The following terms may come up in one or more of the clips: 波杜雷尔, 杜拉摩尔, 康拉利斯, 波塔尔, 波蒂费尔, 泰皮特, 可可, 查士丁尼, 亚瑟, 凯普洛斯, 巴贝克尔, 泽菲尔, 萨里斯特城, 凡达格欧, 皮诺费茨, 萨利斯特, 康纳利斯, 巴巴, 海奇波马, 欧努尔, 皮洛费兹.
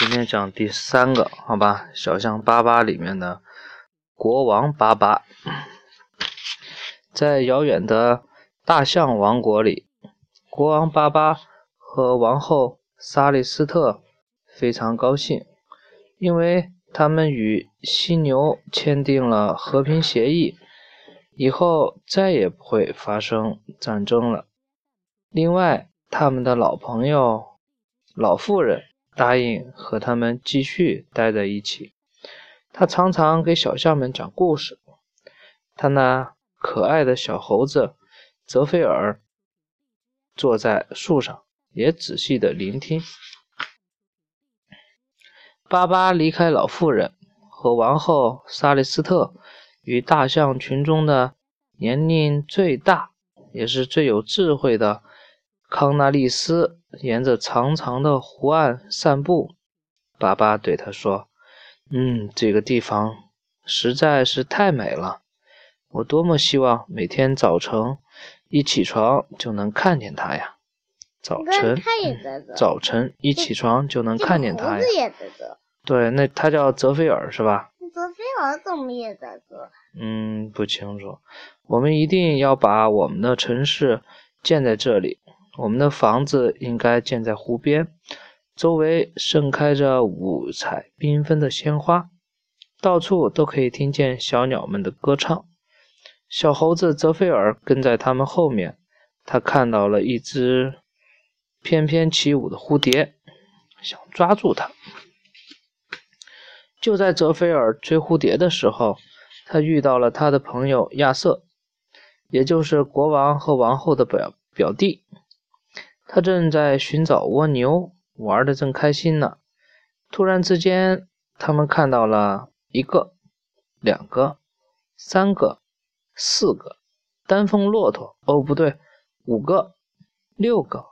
今天讲第三个，好吧？小象巴巴里面的国王巴巴。在遥远的大象王国里，国王巴巴和王后萨利斯特非常高兴，因为他们与犀牛签订了和平协议，以后再也不会发生战争了。另外，他们的老朋友老妇人答应和他们继续待在一起，他常常给小象们讲故事。他那可爱的小猴子泽菲尔坐在树上，也仔细地聆听。巴巴离开老妇人和王后萨利斯特，与大象群中的年龄最大也是最有智慧的康纳利斯沿着长长的湖岸散步。巴巴对他说，这个地方实在是太美了，我多么希望每天早晨一起床就能看见它呀！早晨一起床就能看见它呀！对，那它叫泽菲尔是吧？泽菲尔怎么也在这？不清楚。我们一定要把我们的城市建在这里，我们的房子应该建在湖边，周围盛开着五彩缤纷的鲜花，到处都可以听见小鸟们的歌唱。小猴子泽菲尔跟在他们后面，他看到了一只翩翩起舞的蝴蝶，想抓住它。就在泽菲尔追蝴蝶的时候，他遇到了他的朋友亚瑟，也就是国王和王后的表弟。他正在寻找蜗牛，玩得正开心呢。突然之间，他们看到了一个、两个、三个、四个单峰骆驼。哦，不对，5个、6个、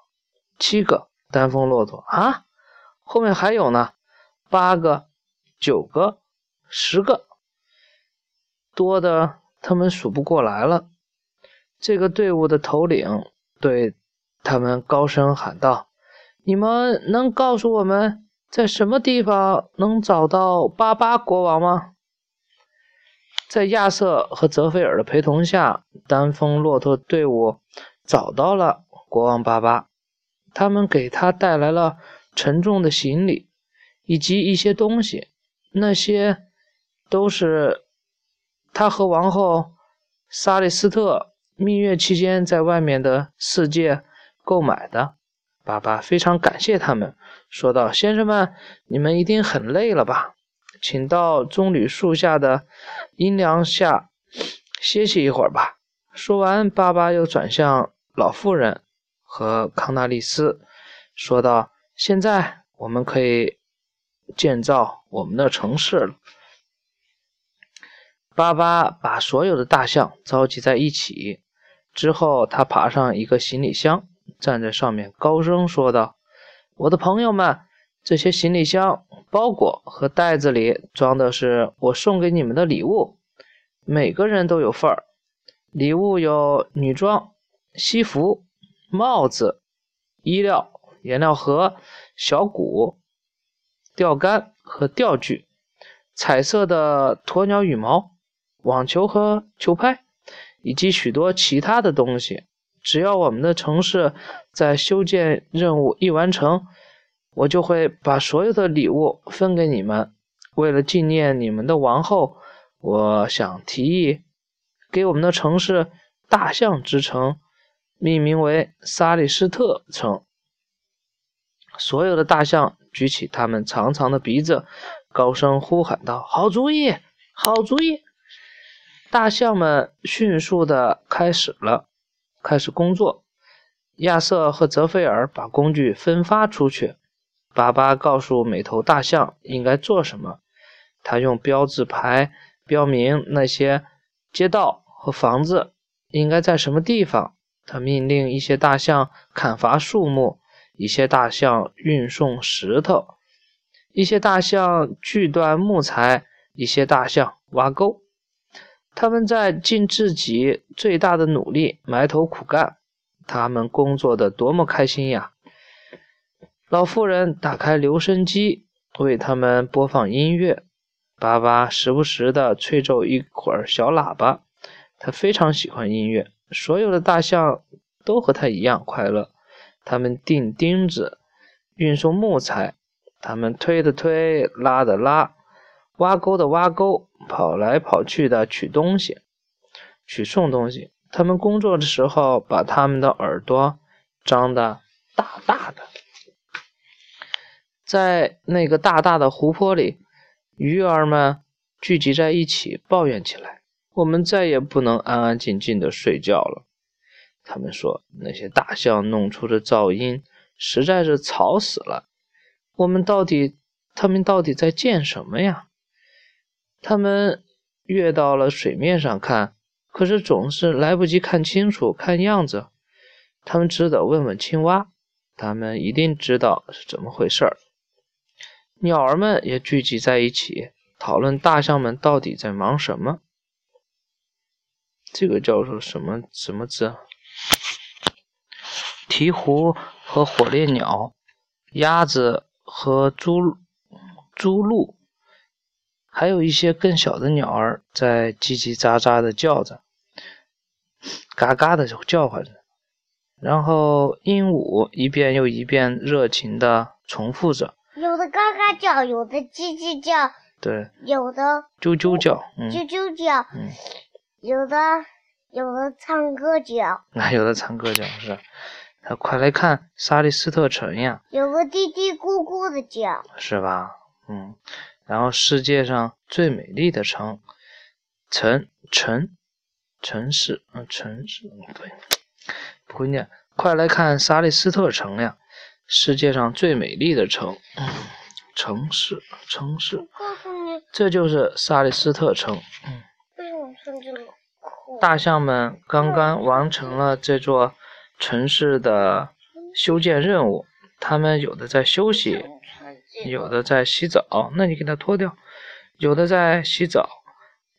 7个单峰骆驼啊！后面还有呢，8个、9个、10个，多的他们数不过来了。这个队伍的头领对他们高声喊道，你们能告诉我们在什么地方能找到巴巴国王吗？在亚瑟和泽菲尔的陪同下，单峰骆驼队伍找到了国王巴巴，他们给他带来了沉重的行李以及一些东西，那些都是他和王后萨利斯特蜜月期间在外面的世界购买的。巴巴非常感谢他们，说道，先生们，你们一定很累了吧，请到棕榈树下的阴凉下歇息一会儿吧。说完，巴巴又转向老妇人和康纳利斯，说道，现在我们可以建造我们的城市了。巴巴把所有的大象召集在一起之后，他爬上一个行李箱，站在上面高声说道，我的朋友们，这些行李箱、包裹和袋子里装的是我送给你们的礼物，每个人都有份儿。礼物有女装、西服、帽子、衣料、颜料盒、小鼓、钓竿和钓具，彩色的鸵鸟羽毛、网球和球拍，以及许多其他的东西。只要我们的城市在修建任务一完成，我就会把所有的礼物分给你们。为了纪念你们的王后，我想提议给我们的城市大象之城命名为萨利斯特城。所有的大象举起他们长长的鼻子，高声呼喊道，好主意，好主意！大象们迅速地开始工作。亚瑟和泽菲尔把工具分发出去，巴巴告诉每头大象应该做什么，他用标志牌标明那些街道和房子应该在什么地方，他命令一些大象砍伐树木，一些大象运送石头，一些大象锯断木材，一些大象挖沟。他们在尽自己最大的努力，埋头苦干，他们工作的多么开心呀！老妇人打开留声机，为他们播放音乐。巴巴时不时地吹奏一会儿小喇叭，他非常喜欢音乐。所有的大象都和他一样快乐，他们钉钉子，运送木材，他们推的推，拉的拉，挖沟的挖沟，跑来跑去的取送东西。他们工作的时候把他们的耳朵张得大大的。在那个大大的湖泊里，鱼儿们聚集在一起抱怨起来，我们再也不能安安静静的睡觉了。他们说，那些大象弄出的噪音实在是吵死了，他们到底在见什么呀？他们跃到了水面上看，可是总是来不及看清楚，看样子他们只得问问青蛙，他们一定知道是怎么回事儿。鸟儿们也聚集在一起讨论大象们到底在忙什么。这个叫做什么字？鹈鹕和火烈鸟，鸭子和猪鹿，还有一些更小的鸟儿在叽叽喳喳的叫着，嘎嘎的叫唤着。然后鹦鹉一遍又一遍热情的重复着，有的嘎嘎叫，有的叽叽叫，对，有的啾啾叫，有的唱歌叫，有的唱歌叫是。快来看沙利斯特城呀！有个嘀嘀咕咕的叫，是吧？嗯，然后世界上最美丽的城市，不会念。快来看沙利斯特城呀！世界上最美丽的城市，这就是沙利斯特城。嗯，大象们刚刚完成了这座城市的修建任务，他们有的在休息，有的在洗澡，那你给他脱掉，有的在洗澡。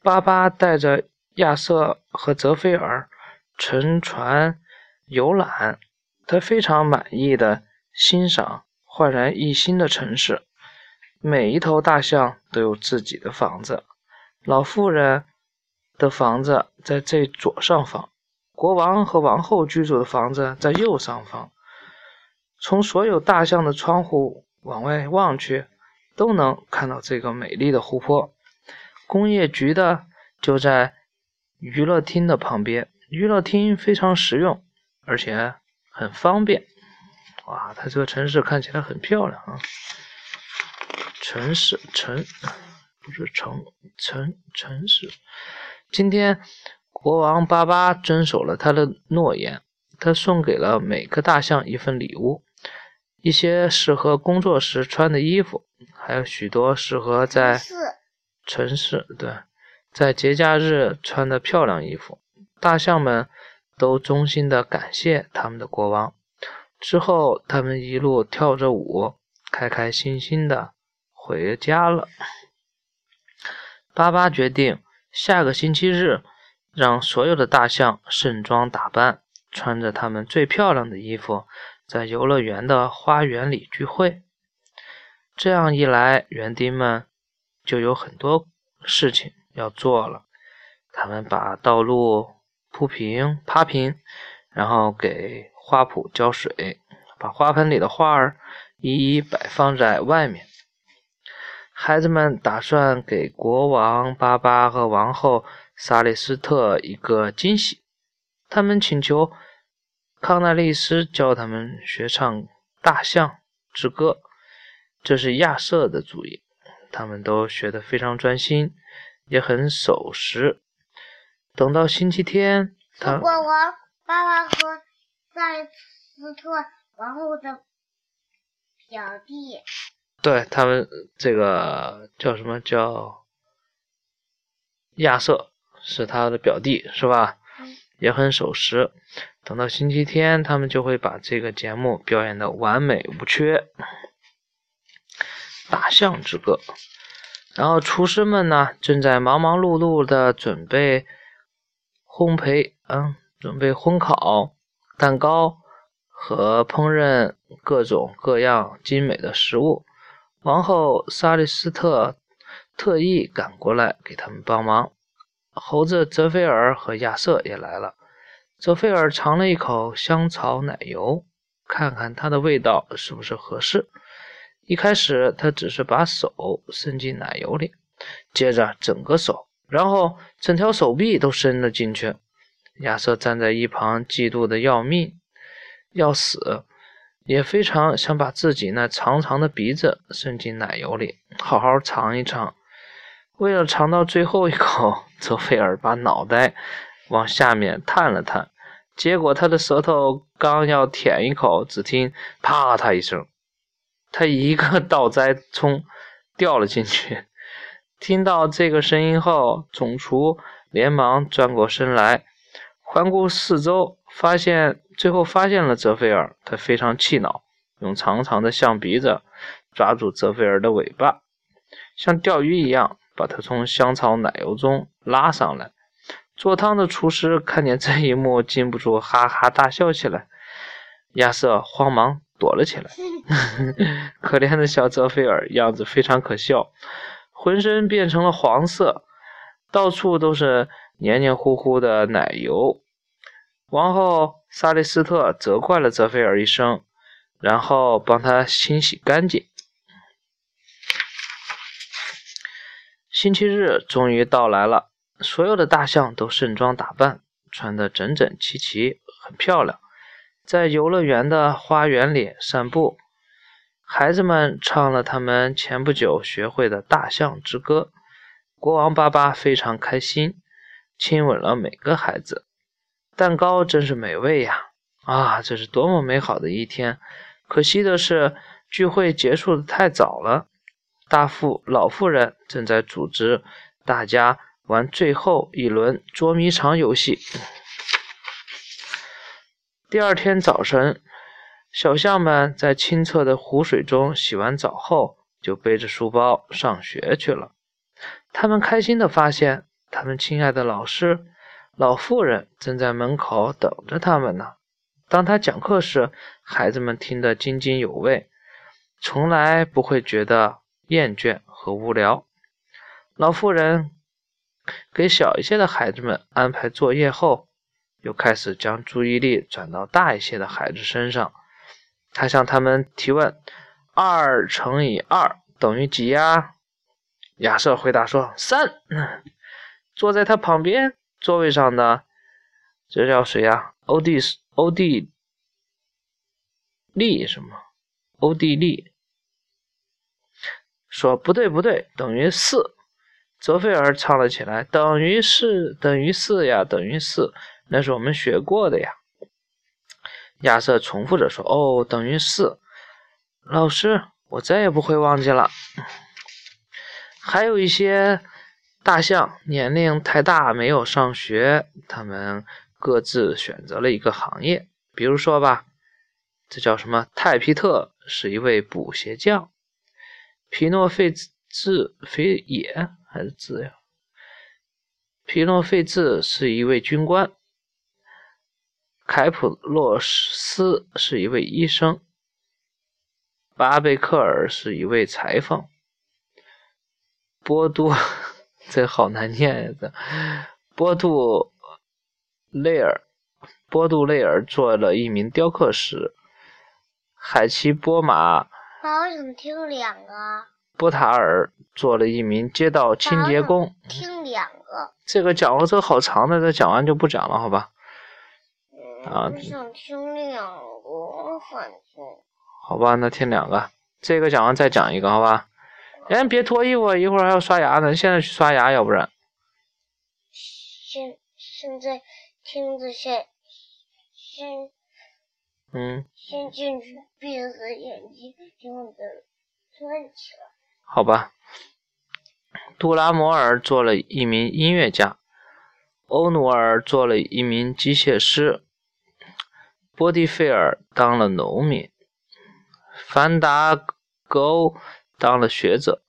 巴巴带着亚瑟和泽菲尔乘船游览，他非常满意的欣赏焕然一新的城市。每一头大象都有自己的房子，老妇人的房子在最左上方，国王和王后居住的房子在右上方。从所有大象的窗户往外望去，都能看到这个美丽的湖泊。工业局的就在娱乐厅的旁边，娱乐厅非常实用，而且很方便。哇，它这个城市看起来很漂亮啊！城市。今天国王巴巴遵守了他的诺言，他送给了每个大象一份礼物，一些适合工作时穿的衣服，还有许多适合在城市，对，在节假日穿的漂亮衣服。大象们都衷心地感谢他们的国王。之后，他们一路跳着舞，开开心心地回家了。巴巴决定下个星期日让所有的大象盛装打扮，穿着他们最漂亮的衣服，在游乐园的花园里聚会。这样一来，园丁们就有很多事情要做了。他们把道路铺平，然后给花圃浇水，把花盆里的花儿一一摆放在外面。孩子们打算给国王巴巴和王后萨利斯特一个惊喜，他们请求康奈利斯教他们学唱大象之歌，这是亚瑟的主意。他们都学得非常专心，也很守时。等到星期天，国王巴巴和萨利斯特王后的表弟，对，他们这个叫什么，叫亚瑟，是他的表弟，是吧？也很守时。等到星期天，他们就会把这个节目表演的完美无缺，大象之歌。然后厨师们呢，正在忙忙碌碌的准备烘烤蛋糕和烹饪各种各样精美的食物。王后萨利斯特特意赶过来给他们帮忙。猴子泽菲尔和亚瑟也来了。泽菲尔尝了一口香草奶油，看看它的味道是不是合适。一开始他只是把手伸进奶油里，接着整个手，然后整条手臂都伸了进去。亚瑟站在一旁，嫉妒的要命要死，也非常想把自己那长长的鼻子伸进奶油里，好好尝一尝。为了尝到最后一口，泽菲尔把脑袋往下面探了探，结果他的舌头刚要舔一口，只听啪嗒一声，他一个倒栽葱掉了进去。听到这个声音后，总厨连忙转过身来环顾四周，最后发现了泽菲尔。他非常气恼，用长长的象鼻子抓住泽菲尔的尾巴，像钓鱼一样把他从香草奶油中拉上来。做汤的厨师看见这一幕，禁不住哈哈大笑起来。亚瑟慌忙躲了起来可怜的小泽菲尔样子非常可笑，浑身变成了黄色，到处都是黏黏糊糊的奶油。王后萨利斯特责怪了泽菲尔一声，然后帮他清洗干净。星期日终于到来了，所有的大象都盛装打扮，穿得整整齐齐，很漂亮。在游乐园的花园里散步，孩子们唱了他们前不久学会的大象之歌。国王爸爸非常开心，亲吻了每个孩子。蛋糕真是美味呀！啊，这是多么美好的一天！可惜的是，聚会结束得太早了。老妇人正在组织大家玩最后一轮捉迷藏游戏。第二天早晨，小象们在清澈的湖水中洗完澡后，就背着书包上学去了。他们开心地发现，他们亲爱的老师老妇人正在门口等着他们呢。当他讲课时，孩子们听得津津有味，从来不会觉得厌倦和无聊。老妇人给小一些的孩子们安排作业后，又开始将注意力转到大一些的孩子身上。他向他们提问：2乘以2等于几呀？亚瑟回答说：3。坐在他旁边座位上的这叫谁呀？欧地利说：不对，等于4。泽菲尔唱了起来：等于四呀，那是我们学过的呀。亚瑟重复着说：等于4。老师，我再也不会忘记了。还有一些大象年龄太大没有上学，他们各自选择了一个行业。比如说吧，这叫什么？泰皮特是一位补鞋匠，皮诺费茨是一位军官，凯普洛斯是一位医生，巴贝克尔是一位裁缝，波杜雷尔做了一名雕刻师，海奇波马。妈，我想听2个。波塔尔做了一名街道清洁工。听2个。这个讲了，这好长的，这讲完就不讲了，好吧？我想听2个，反正。好吧，那听2个，这个讲完再讲一个，好吧？哎，别脱衣服，一会儿还要刷牙呢，现在去刷牙，要不然。现在听着先进去，闭着眼睛，用着穿起来。好吧，杜拉摩尔做了一名音乐家，欧努尔做了一名机械师，波蒂费尔当了农民，凡达格欧当了学者，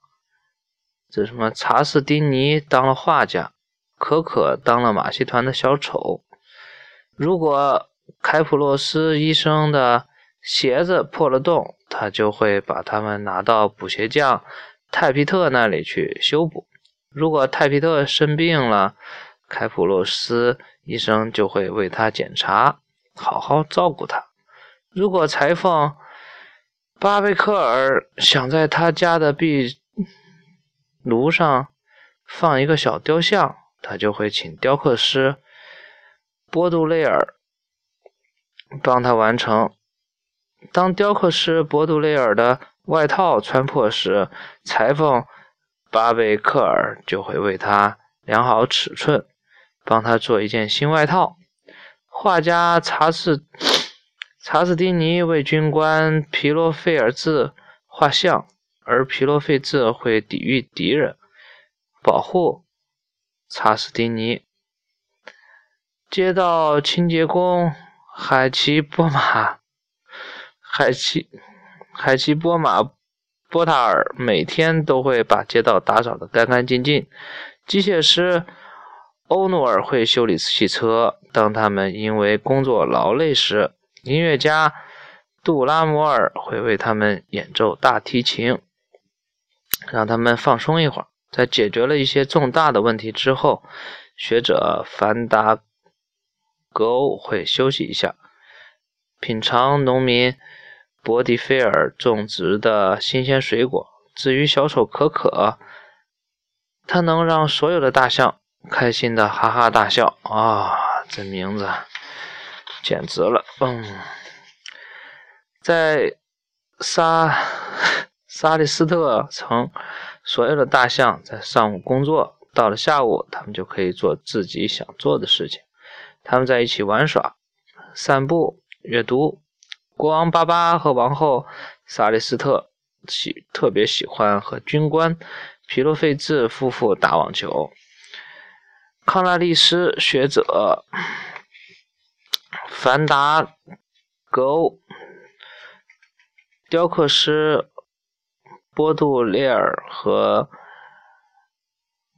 这什么查士丁尼当了画家，可可当了马戏团的小丑。如果凯普洛斯医生的鞋子破了洞，他就会把它们拿到补鞋匠泰皮特那里去修补。如果泰皮特生病了，凯普洛斯医生就会为他检查，好好照顾他。如果裁缝巴贝克尔想在他家的壁炉上放一个小雕像，他就会请雕刻师波杜雷尔帮他完成。当雕刻师波杜雷尔的外套穿破时，裁缝巴贝克尔就会为他量好尺寸，帮他做一件新外套。画家查斯丁尼为军官皮洛费尔兹画像，而皮洛费兹会抵御敌人，保护查斯丁尼。街道清洁工海奇波马波塔尔每天都会把街道打扫得干干净净。机械师欧努尔会修理汽车，当他们因为工作劳累时，音乐家杜拉摩尔会为他们演奏大提琴，让他们放松一会儿。在解决了一些重大的问题之后，学者凡达格欧会休息一下，品尝农民伯迪菲尔种植的新鲜水果。至于小丑可可，它能让所有的大象开心的哈哈大笑啊！这名字简直了，在沙利斯特城，所有的大象在上午工作，到了下午，他们就可以做自己想做的事情。他们在一起玩耍、散步、阅读。国王巴巴和王后萨利斯特特别喜欢和军官皮洛费治夫妇打网球。康拉利斯学者凡达格欧、雕刻师波杜列尔和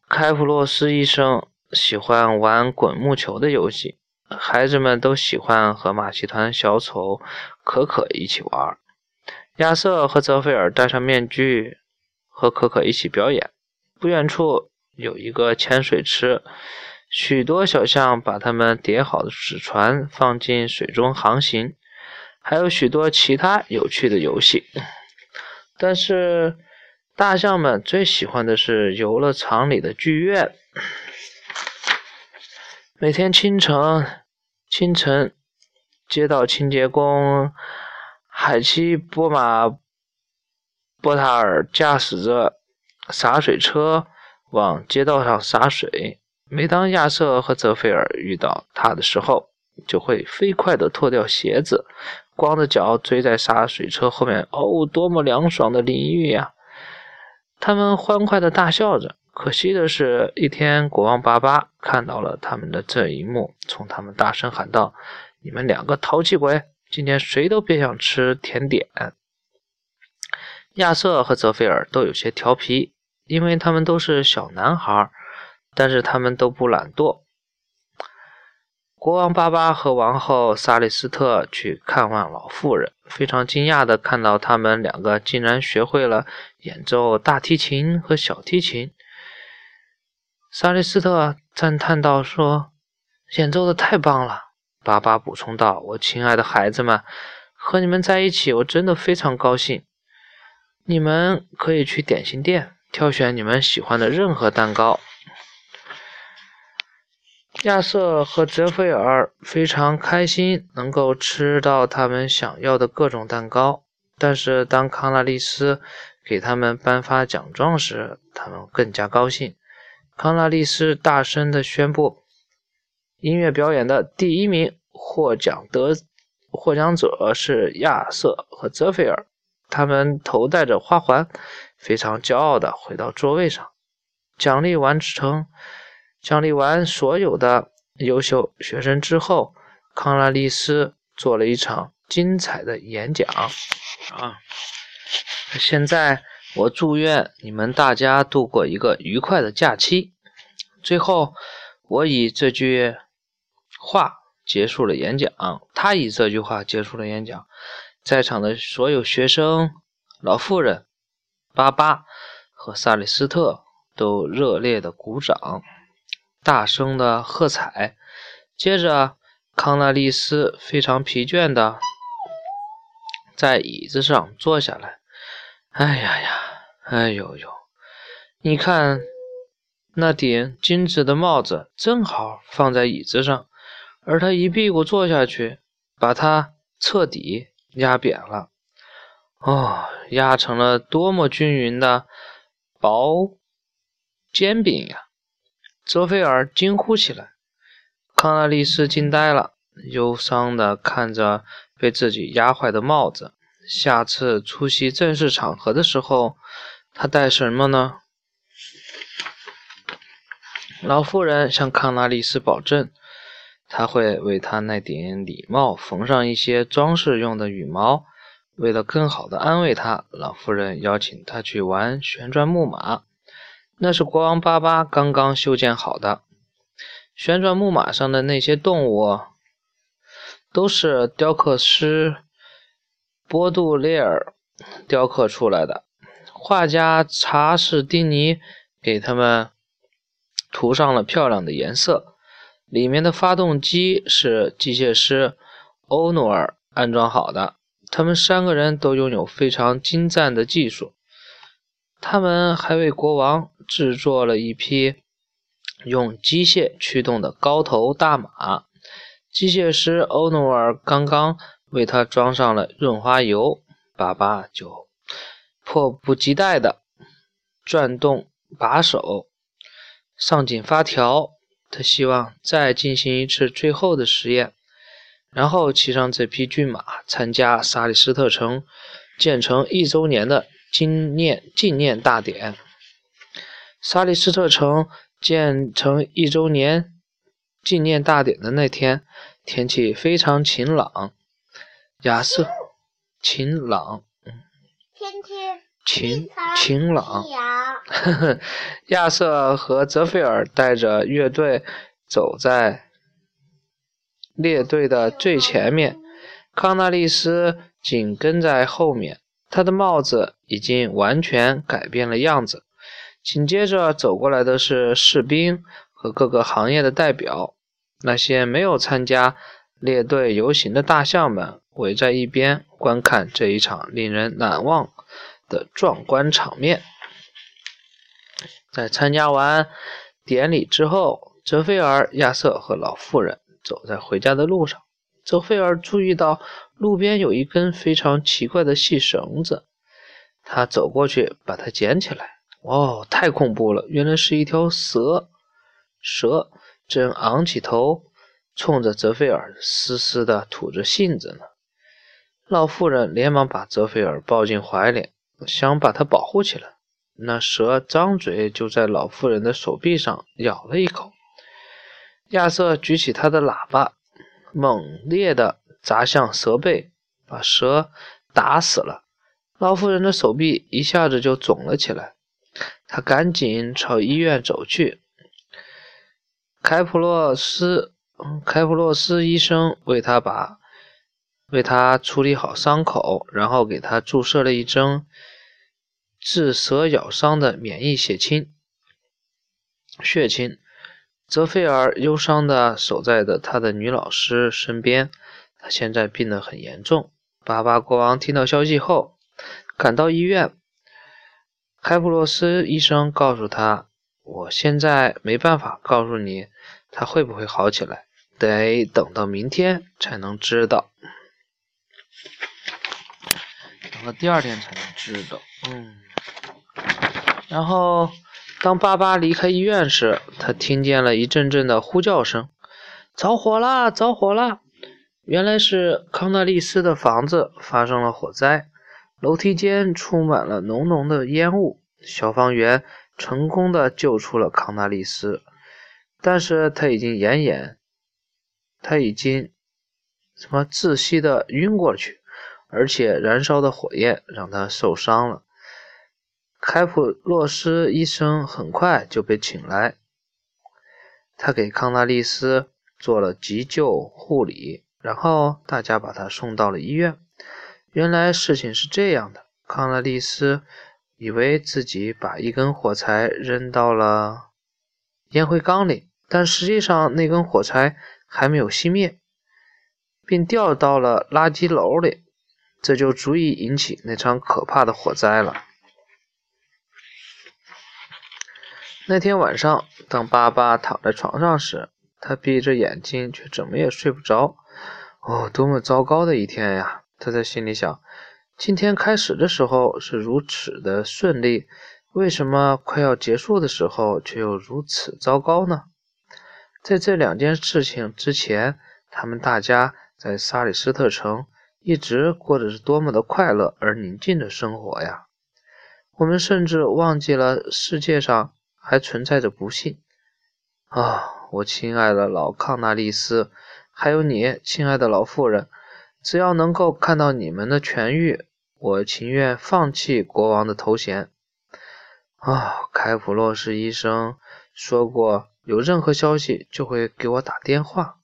开普洛斯医生喜欢玩滚木球的游戏。孩子们都喜欢和马戏团小丑可可一起玩。亚瑟和泽菲尔戴上面具和可可一起表演。不远处有一个潜水池，许多小象把它们叠好的纸船放进水中航行，还有许多其他有趣的游戏。但是大象们最喜欢的是游乐场里的剧院。每天清晨，街道清洁工海奇波马波塔尔驾驶着洒水车往街道上洒水。每当亚瑟和泽菲尔遇到他的时候，就会飞快地脱掉鞋子，光着脚追在洒水车后面。哦，多么凉爽的淋浴呀！他们欢快地大笑着。可惜的是，一天国王巴巴看到了他们的这一幕，冲他们大声喊道：“你们两个淘气鬼，今天谁都别想吃甜点！”亚瑟和泽菲尔都有些调皮，因为他们都是小男孩，但是他们都不懒惰。国王巴巴和王后萨利斯特去看望老妇人，非常惊讶地看到他们两个竟然学会了演奏大提琴和小提琴。萨利斯特赞叹道说：“演奏的太棒了。”巴巴补充道：“我亲爱的孩子们，和你们在一起我真的非常高兴。你们可以去点心店挑选你们喜欢的任何蛋糕。”亚瑟和泽菲尔非常开心能够吃到他们想要的各种蛋糕，但是当康拉利斯给他们颁发奖状时，他们更加高兴。康拉利斯大声地宣布，音乐表演的第一名获奖者是亚瑟和泽菲尔。他们头戴着花环，非常骄傲地回到座位上。奖励完所有的优秀学生之后，康拉利斯做了一场精彩的演讲。现在我祝愿你们大家度过一个愉快的假期。最后，他以这句话结束了演讲。在场的所有学生、老妇人、巴巴和萨里斯特都热烈的鼓掌，大声的喝彩。接着，康纳利斯非常疲倦的在椅子上坐下来。哎呀呀，哎呦呦，你看那顶金质的帽子正好放在椅子上，而他一屁股坐下去，把它彻底压扁了。哦，压成了多么均匀的薄煎饼呀！泽菲尔惊呼起来。康纳利斯惊呆了，忧伤地看着被自己压坏的帽子。下次出席正式场合的时候，他戴什么呢？老妇人向康纳利斯保证，他会为他那顶礼帽缝上一些装饰用的羽毛。为了更好地安慰他，老妇人邀请他去玩旋转木马。那是国王巴巴刚刚修建好的。旋转木马上的那些动物都是雕刻师波杜列尔雕刻出来的，画家查士丁尼给他们涂上了漂亮的颜色。里面的发动机是机械师欧努尔安装好的，他们三个人都拥有非常精湛的技术。他们还为国王制作了一批用机械驱动的高头大马，机械师欧努尔刚刚为他装上了润滑油。爸爸就迫不及待地转动把手，上紧发条。他希望再进行一次最后的实验，然后骑上这匹骏马参加萨里斯特城建成1周年的纪念大典。萨里斯特城建成1周年纪念大典的那天，天气非常晴朗。亚瑟，晴朗，晴朗。亚瑟和泽菲尔带着乐队走在列队的最前面，康纳利斯紧跟在后面。他的帽子已经完全改变了样子。紧接着走过来的是士兵和各个行业的代表。那些没有参加列队游行的大象们围在一边观看这一场令人难忘的壮观场面。在参加完典礼之后，泽菲尔、亚瑟和老妇人走在回家的路上。泽菲尔注意到路边有一根非常奇怪的细绳子，他走过去把它捡起来。哦，太恐怖了，原来是一条蛇正昂起头冲着泽菲尔嘶嘶地吐着信子呢。老妇人连忙把泽菲尔抱进怀里，想把他保护起来。那蛇张嘴就在老妇人的手臂上咬了一口。亚瑟举起他的喇叭，猛烈地砸向蛇背，把蛇打死了。老妇人的手臂一下子就肿了起来，他赶紧朝医院走去。凯普洛斯医生为他处理好伤口，然后给他注射了一针治蛇咬伤的免疫血清。泽菲尔忧伤地守在着他的女老师身边，他现在病得很严重。巴巴国王听到消息后赶到医院，开普洛斯医生告诉他，我现在没办法告诉你他会不会好起来，得等到明天才能知道。等到第二天才能知道。然后当巴巴离开医院时，他听见了一阵阵的呼叫声，着火啦，着火啦！原来是康纳利斯的房子发生了火灾，楼梯间充满了浓浓的烟雾。消防员成功的救出了康纳利斯，但是他已经窒息的晕过去，而且燃烧的火焰让他受伤了。凯普洛斯医生很快就被请来，他给康纳利斯做了急救护理，然后大家把他送到了医院。原来事情是这样的，康纳利斯以为自己把一根火柴扔到了烟灰缸里，但实际上那根火柴还没有熄灭，并掉到了垃圾篓里，这就足以引起那场可怕的火灾了。那天晚上，当爸爸躺在床上时，他闭着眼睛却怎么也睡不着。哦，多么糟糕的一天呀！他在心里想，今天开始的时候是如此的顺利，为什么快要结束的时候却又如此糟糕呢？在这两件事情之前，他们大家在萨里斯特城一直过着是多么的快乐而宁静的生活呀！我们甚至忘记了世界上还存在着不幸啊！我亲爱的老康纳利斯，还有你亲爱的老妇人，只要能够看到你们的痊愈，我情愿放弃国王的头衔啊！凯普洛斯医生说过，有任何消息就会给我打电话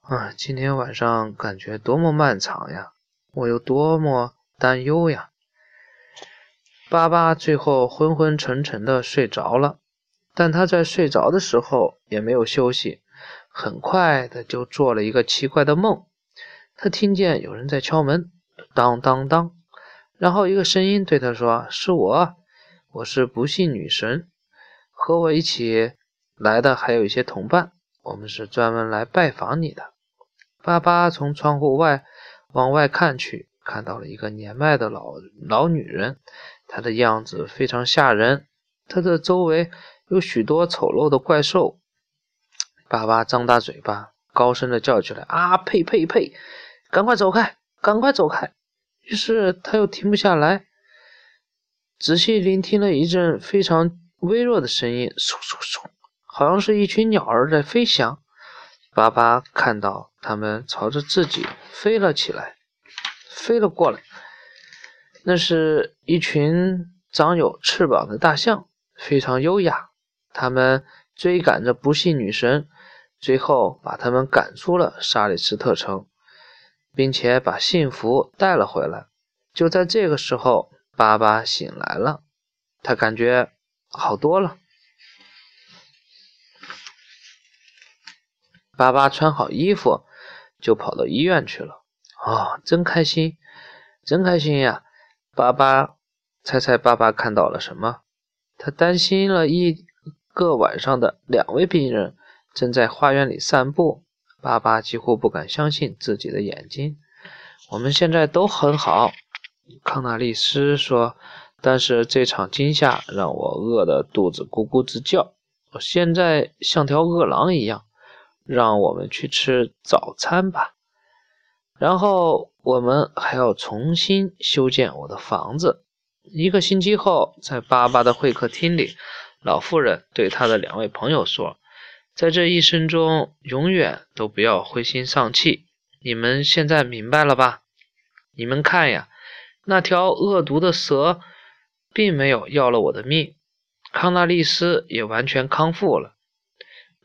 啊！今天晚上感觉多么漫长呀，我有多么担忧呀！爸爸最后昏昏沉沉的睡着了，但他在睡着的时候也没有休息，很快的就做了一个奇怪的梦。他听见有人在敲门，当当当，然后一个声音对他说，是我，我是不幸女神，和我一起来的还有一些同伴，我们是专门来拜访你的。爸爸从窗户外往外看去，看到了一个年迈的老女人，她的样子非常吓人，她的周围有许多丑陋的怪兽。爸爸张大嘴巴，高声的叫起来，啊呸呸呸，赶快走开，赶快走开。于是他又停不下来，仔细聆听了一阵非常微弱的声音，嗖嗖嗖，好像是一群鸟儿在飞翔。爸爸看到它们朝着自己飞了起来，飞了过来，那是一群长有翅膀的大象，非常优雅，他们追赶着不幸女神，最后把他们赶出了萨里斯特城，并且把幸福带了回来。就在这个时候，爸爸醒来了，他感觉好多了。爸爸穿好衣服就跑到医院去了。哦，真开心，真开心呀！爸爸，猜爸爸看到了什么？他担心了一个晚上的两位病人正在花园里散步。爸爸几乎不敢相信自己的眼睛。我们现在都很好，康纳利斯说，但是这场惊吓让我饿得肚子咕咕直叫，我现在像条饿狼一样。让我们去吃早餐吧。然后我们还要重新修建我的房子。一个星期后，在爸爸的会客厅里，老妇人对他的两位朋友说，在这一生中永远都不要灰心丧气，你们现在明白了吧？你们看呀，那条恶毒的蛇并没有要了我的命，康纳利斯也完全康复了。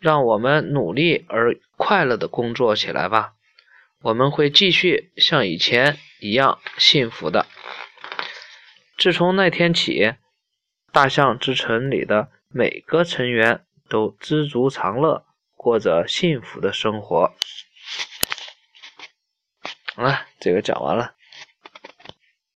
让我们努力而快乐的工作起来吧，我们会继续像以前一样幸福的。自从那天起，大象之城里的每个成员都知足常乐，过着幸福的生活。好了，这个讲完了。